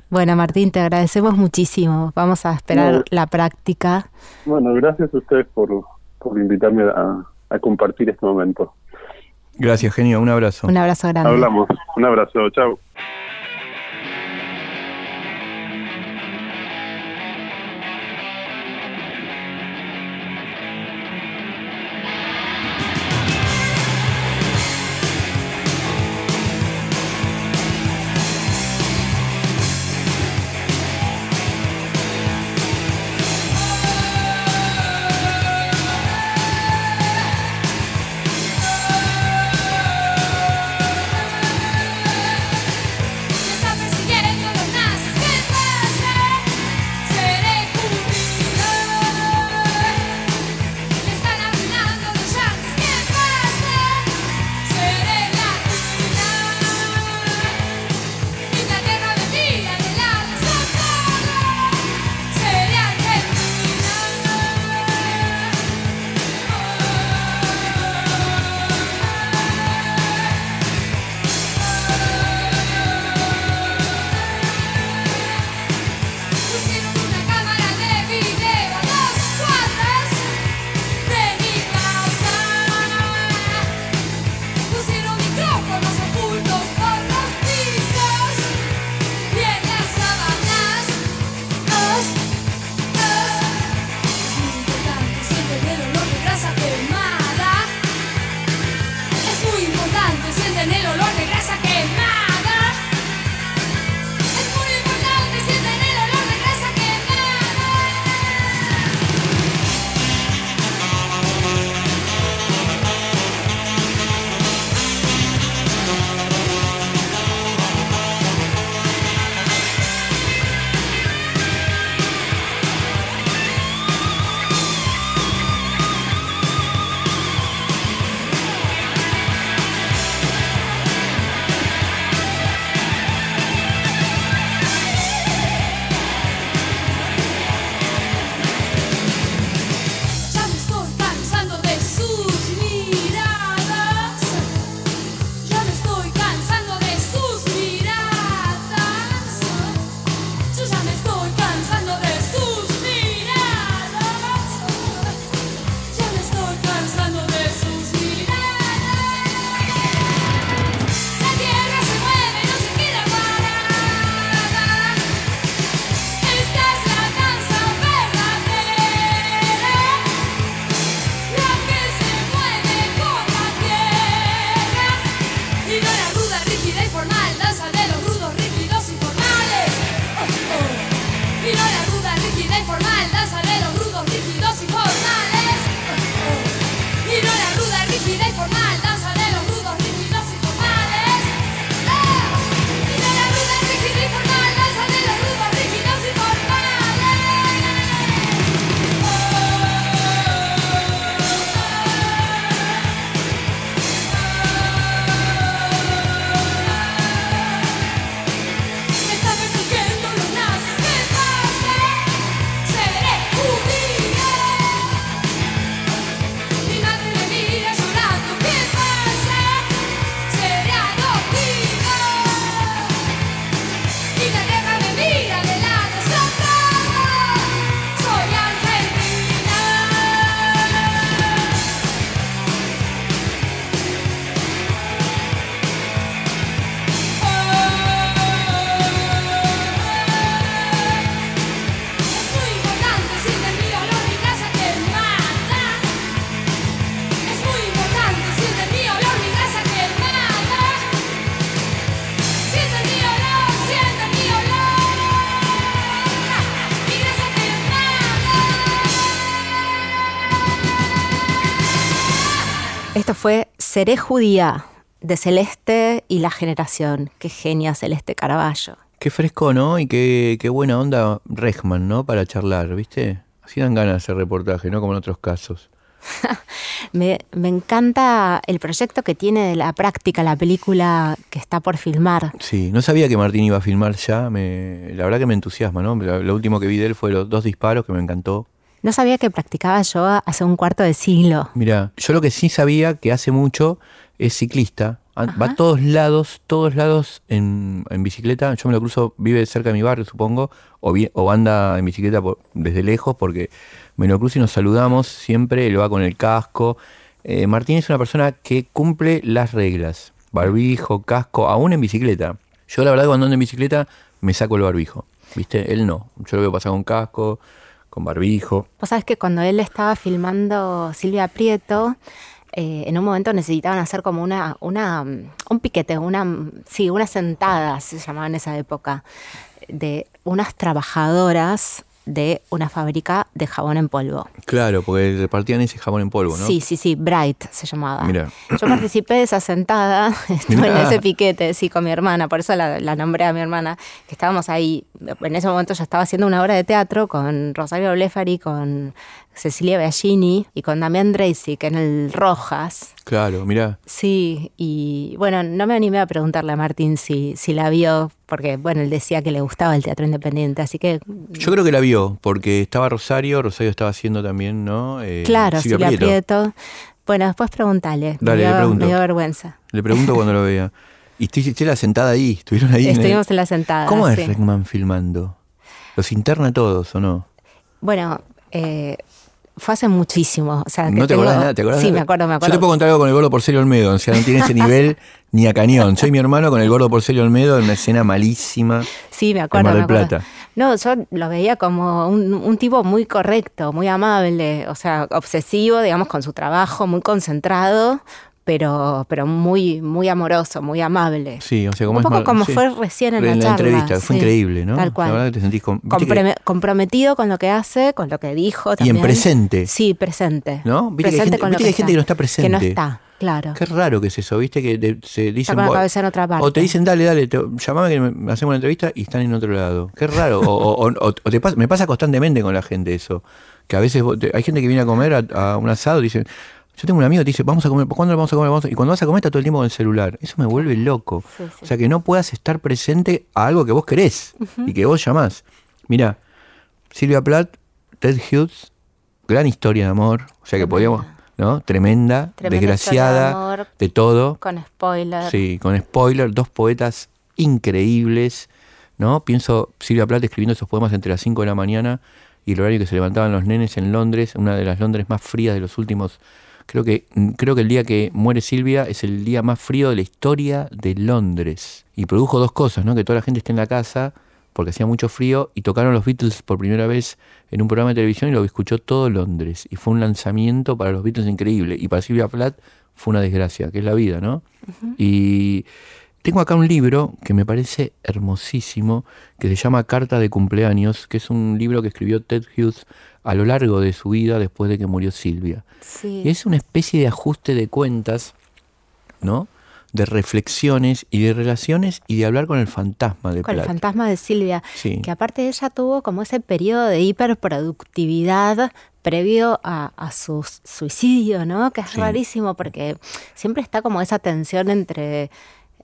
Bueno, Martín, te agradecemos muchísimo. Vamos a esperar la práctica. Bueno, gracias a ustedes por invitarme a compartir este momento. Gracias, genio. Un abrazo. Un abrazo grande. Hablamos. Un abrazo. Chau. Esto fue Seré Judía, de Celeste y La Generación. Qué genia Celeste Caraballo. Qué fresco, ¿no? Y qué buena onda Rejtman, ¿no? Para charlar, ¿viste? Así dan ganas de hacer reportaje, ¿no? Como en otros casos. Me encanta el proyecto que tiene de La práctica, la película que está por filmar. Sí, no sabía que Martín iba a filmar ya. La verdad que me entusiasma, ¿no? Lo último que vi de él fue Los dos disparos, que me encantó. No sabía que practicaba yoga hace un cuarto de siglo. Mirá, yo lo que sí sabía que hace mucho es ciclista. Ajá. Va a todos lados en bicicleta. Yo me lo cruzo, vive cerca de mi barrio, supongo, o anda en bicicleta desde lejos, porque me lo cruzo y nos saludamos siempre. Él va con el casco. Martín es una persona que cumple las reglas. Barbijo, casco, aún en bicicleta. Yo la verdad cuando ando en bicicleta me saco el barbijo, ¿viste? Él no. Yo lo veo pasar con casco, con barbijo. Vos sabés que cuando él estaba filmando Silvia Prieto, en un momento necesitaban hacer como un piquete, una sentada, se llamaba en esa época, de unas trabajadoras de una fábrica de jabón en polvo. Claro, porque repartían ese jabón en polvo, ¿no? Sí, Bright se llamaba. Mirá. Yo participé de esa sentada, estuve en ese piquete, sí, con mi hermana, por eso la nombré a mi hermana, que estábamos ahí. En ese momento yo estaba haciendo una obra de teatro con Rosario Blefari, con Cecilia Biagini y con Damián Dreisic en el Rojas. Claro, mirá. Sí, y bueno, no me animé a preguntarle a Martín si la vio, porque bueno, él decía que le gustaba el teatro independiente, así que... Yo creo que la vio, porque estaba Rosario estaba haciendo también, ¿no? Claro, Silvia Prieto. Bueno, después preguntale. Dale, me dio vergüenza. Le pregunto cuando lo vea. Y estuviste la sentada ahí, estuvieron ahí. Estuvimos en la sentada. ¿Cómo es Rejtman filmando? ¿Los interna todos o no? Bueno, fue hace muchísimo. O sea, ¿no te acordás nada? ¿Te acordás? Sí, me acuerdo. Yo te puedo contar algo con el gordo Porcelio Olmedo, o sea, no tiene ese nivel ni a cañón. Soy mi hermano con el gordo Porcelio Olmedo en una escena malísima. Sí, me acuerdo. No, yo lo veía como un tipo muy correcto, muy amable, o sea, obsesivo, digamos, con su trabajo, muy concentrado, pero muy, muy amoroso, muy amable. Sí, o sea, como un poco como sí, fue recién en la charla. Entrevista, fue sí, increíble, ¿no? Tal cual. La verdad que te sentís comprometido con lo que hace, con lo que dijo también. Y en presente. Sí, presente. ¿No? ¿Viste presente que hay gente que no está presente? Que no está, claro. Qué raro que es eso, ¿viste? Que se dicen... Está con la cabeza en otra parte. O te dicen, dale, llamame que hacemos una entrevista y están en otro lado. Qué raro. o me pasa constantemente con la gente eso. Que a veces hay gente que viene a comer a un asado y dicen... Yo tengo un amigo que te dice, vamos a comer, ¿cuándo vamos a comer? Y cuando vas a comer está todo el tiempo con el celular. Eso me vuelve loco. Sí. O sea, que no puedas estar presente a algo que vos querés y que vos llamás. Mirá, Sylvia Plath, Ted Hughes, gran historia de amor. O sea, que podíamos, ¿no? Tremenda desgraciada, de amor, de todo. Con spoiler. Sí, con spoiler. Dos poetas increíbles, ¿no? Pienso Sylvia Plath escribiendo esos poemas entre las 5 de la mañana y el horario que se levantaban los nenes en Londres, una de las Londres más frías de los últimos... Creo que el día que muere Silvia es el día más frío de la historia de Londres. Y produjo dos cosas, ¿no? Que toda la gente esté en la casa porque hacía mucho frío y tocaron los Beatles por primera vez en un programa de televisión y lo escuchó todo Londres. Y fue un lanzamiento para los Beatles increíble. Y para Sylvia Plath fue una desgracia, que es la vida, ¿no? Uh-huh. Y tengo acá un libro que me parece hermosísimo, que se llama Carta de cumpleaños, que es un libro que escribió Ted Hughes a lo largo de su vida después de que murió Silvia. Sí. Y es una especie de ajuste de cuentas, ¿no?, de reflexiones y de relaciones y de hablar con el fantasma de Plath. Con el fantasma de Silvia, sí. Que aparte ella tuvo como ese periodo de hiperproductividad previo a su suicidio, ¿no? Que es sí. rarísimo porque siempre está como esa tensión entre...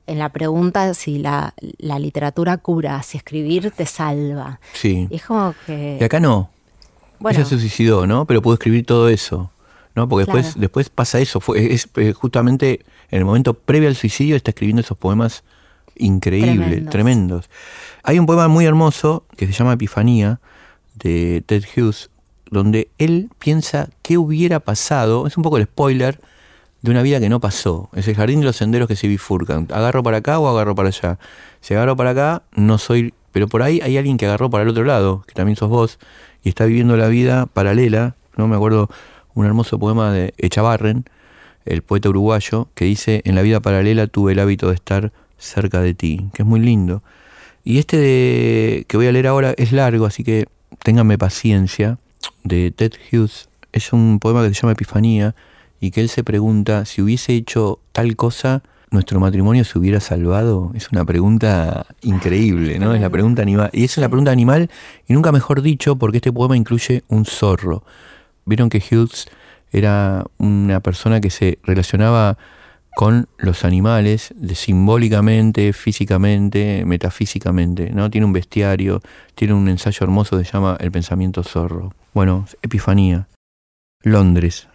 en la pregunta si la literatura cura, si escribir te salva. Sí. Y es como que... Y acá no. Bueno. Ella se suicidó, ¿no? Pero pudo escribir todo eso, ¿no? Porque claro. después pasa eso. Es justamente en el momento previo al suicidio está escribiendo esos poemas increíbles, tremendos. Hay un poema muy hermoso que se llama Epifanía, de Ted Hughes, donde él piensa qué hubiera pasado, es un poco el spoiler, de una vida que no pasó. Es el jardín de los senderos que se bifurcan. ¿Agarro para acá o agarro para allá? Si agarro para acá, no soy... Pero por ahí hay alguien que agarró para el otro lado, que también sos vos, y está viviendo la vida paralela, ¿no? Me acuerdo un hermoso poema de Echavarren, el poeta uruguayo, que dice, en la vida paralela tuve el hábito de estar cerca de ti, que es muy lindo. Y que voy a leer ahora es largo, así que ténganme paciencia, de Ted Hughes. Es un poema que se llama Epifanía, y que él se pregunta, si hubiese hecho tal cosa, ¿nuestro matrimonio se hubiera salvado? Es una pregunta increíble, ¿no? Es la pregunta animal. Y esa es la pregunta animal, y nunca mejor dicho, porque este poema incluye un zorro. Vieron que Hughes era una persona que se relacionaba con los animales simbólicamente, físicamente, metafísicamente, ¿no? Tiene un bestiario, tiene un ensayo hermoso que se llama El pensamiento zorro. Bueno, Epifanía. Londres.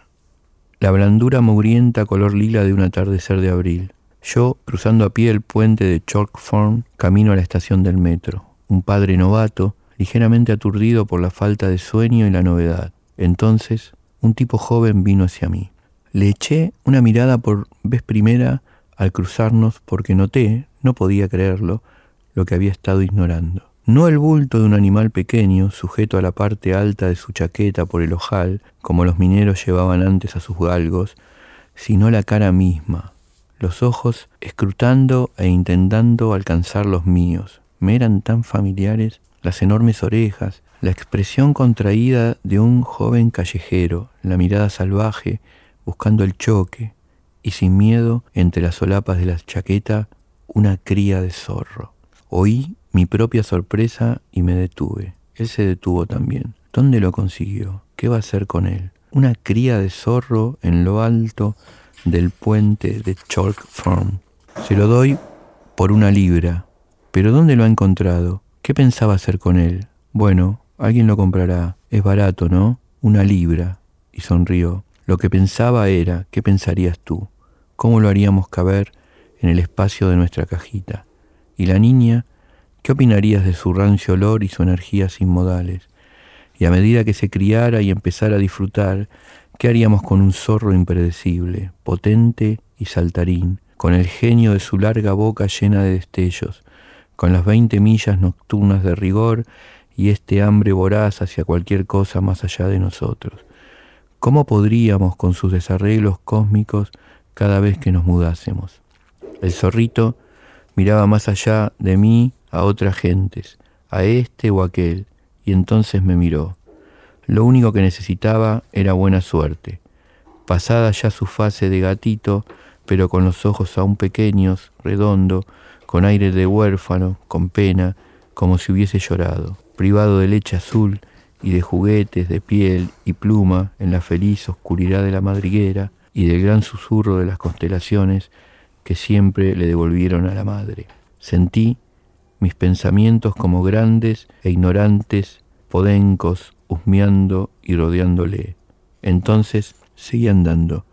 La blandura mugrienta color lila de un atardecer de abril. Yo, cruzando a pie el puente de Chalk Farm, camino a la estación del metro. Un padre novato, ligeramente aturdido por la falta de sueño y la novedad. Entonces, un tipo joven vino hacia mí. Le eché una mirada por vez primera al cruzarnos porque noté, no podía creerlo, lo que había estado ignorando. No el bulto de un animal pequeño, sujeto a la parte alta de su chaqueta por el ojal, como los mineros llevaban antes a sus galgos, sino la cara misma, los ojos escrutando e intentando alcanzar los míos. Me eran tan familiares las enormes orejas, la expresión contraída de un joven callejero, la mirada salvaje, buscando el choque, y sin miedo, entre las solapas de la chaqueta, una cría de zorro. Oí mi propia sorpresa y me detuve. Él se detuvo también. ¿Dónde lo consiguió? ¿Qué va a hacer con él? Una cría de zorro en lo alto del puente de Chalk Farm. Se lo doy por 1 libra. ¿Pero dónde lo ha encontrado? ¿Qué pensaba hacer con él? Bueno, alguien lo comprará. Es barato, ¿no? 1 libra. Y sonrió. Lo que pensaba era, ¿qué pensarías tú? ¿Cómo lo haríamos caber en el espacio de nuestra cajita? Y la niña, ¿qué opinarías de su rancio olor y su energía sin modales? Y a medida que se criara y empezara a disfrutar, ¿qué haríamos con un zorro impredecible, potente y saltarín, con el genio de su larga boca llena de destellos, con las 20 millas nocturnas de rigor y este hambre voraz hacia cualquier cosa más allá de nosotros? ¿Cómo podríamos con sus desarreglos cósmicos cada vez que nos mudásemos? El zorrito miraba más allá de mí a otras gentes, a este o aquel, y entonces me miró. Lo único que necesitaba era buena suerte. Pasada ya su fase de gatito, pero con los ojos aún pequeños, redondo, con aire de huérfano, con pena, como si hubiese llorado, privado de leche azul y de juguetes de piel y pluma en la feliz oscuridad de la madriguera y del gran susurro de las constelaciones que siempre le devolvieron a la madre. Sentí mis pensamientos como grandes e ignorantes podencos husmeando y rodeándole. Entonces seguí andando,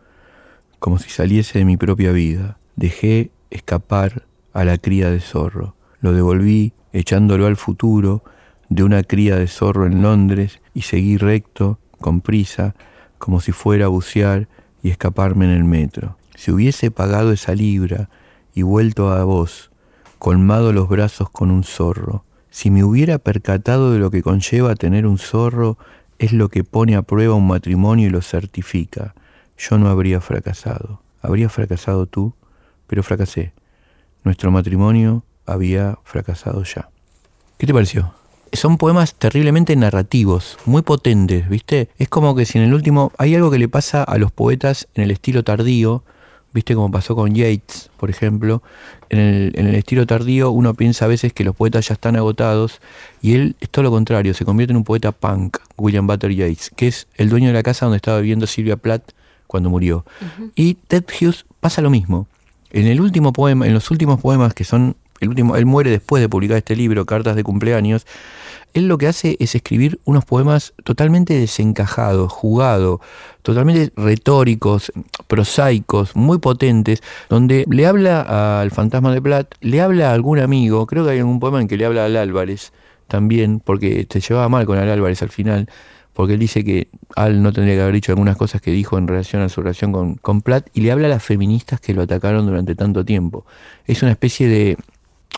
como si saliese de mi propia vida. Dejé escapar a la cría de zorro. Lo devolví echándolo al futuro de una cría de zorro en Londres y seguí recto, con prisa, como si fuera a bucear y escaparme en el metro. Si hubiese pagado esa libra y vuelto a vos, colmado los brazos con un zorro, si me hubiera percatado de lo que conlleva tener un zorro, es lo que pone a prueba un matrimonio y lo certifica, yo no habría fracasado. ¿Habrías fracasado tú? Pero fracasé. Nuestro matrimonio había fracasado ya. ¿Qué te pareció? Son poemas terriblemente narrativos, muy potentes, ¿viste? Es como que si en el último... Hay algo que le pasa a los poetas en el estilo tardío, ¿viste? Como pasó con Yeats, por ejemplo. En el estilo tardío uno piensa a veces que los poetas ya están agotados y él es todo lo contrario, se convierte en un poeta punk, William Butler Yeats, que es el dueño de la casa donde estaba viviendo Sylvia Plath cuando murió. Uh-huh. Y Ted Hughes pasa lo mismo. En el último poema, en los últimos poemas que son... El último, él muere después de publicar este libro, Cartas de Cumpleaños. Él lo que hace es escribir unos poemas totalmente desencajados, jugados, totalmente retóricos, prosaicos, muy potentes, donde le habla al fantasma de Plath, le habla a algún amigo, creo que hay algún poema en que le habla al Álvarez también, porque se llevaba mal con el Álvarez al final, porque él dice que Al no tendría que haber dicho algunas cosas que dijo en relación a su relación con Plath, y le habla a las feministas que lo atacaron durante tanto tiempo. Es una especie de...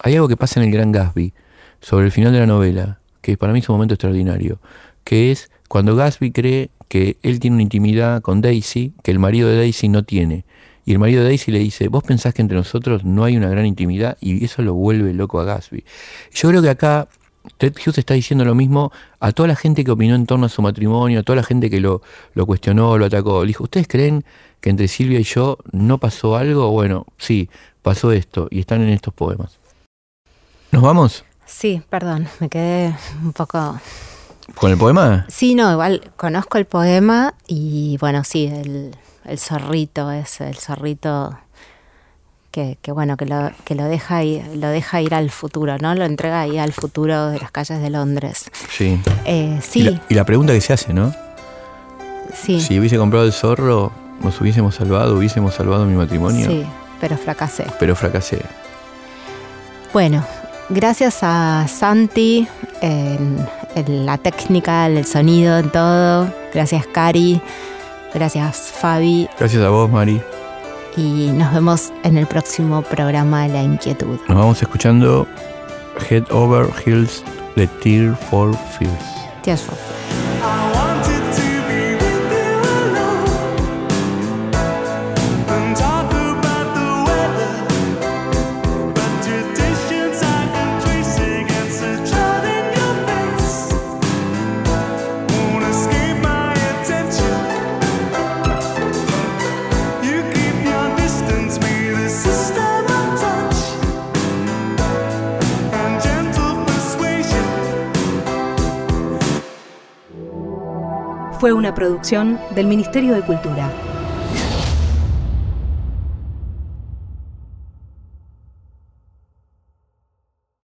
Hay algo que pasa en El Gran Gatsby, sobre el final de la novela, que para mí es un momento extraordinario, que es cuando Gatsby cree que él tiene una intimidad con Daisy, que el marido de Daisy no tiene. Y el marido de Daisy le dice, vos pensás que entre nosotros no hay una gran intimidad, y eso lo vuelve loco a Gatsby. Yo creo que acá Ted Hughes está diciendo lo mismo a toda la gente que opinó en torno a su matrimonio, a toda la gente que lo cuestionó, lo atacó. Le dijo, ¿ustedes creen que entre Silvia y yo no pasó algo? Bueno, sí, pasó esto, y están en estos poemas. ¿Nos vamos? Sí, perdón, me quedé un poco... ¿Con el poema? Sí, no, igual conozco el poema y bueno, sí, el zorrito es el zorrito que bueno, que lo deja ir, al futuro, ¿no? Lo entrega ahí al futuro de las calles de Londres. Sí. Sí. Y la pregunta que se hace, ¿no? Sí. Si hubiese comprado el zorro, nos hubiésemos salvado mi matrimonio. Sí, pero fracasé. Bueno. Gracias a Santi en la técnica, en el sonido, en todo. Gracias Cari, gracias Fabi. Gracias a vos, Mari. Y nos vemos en el próximo programa de La Inquietud. Nos vamos escuchando Head Over Heels de Tear for Fears. Tears for Fears. Fue una producción del Ministerio de Cultura.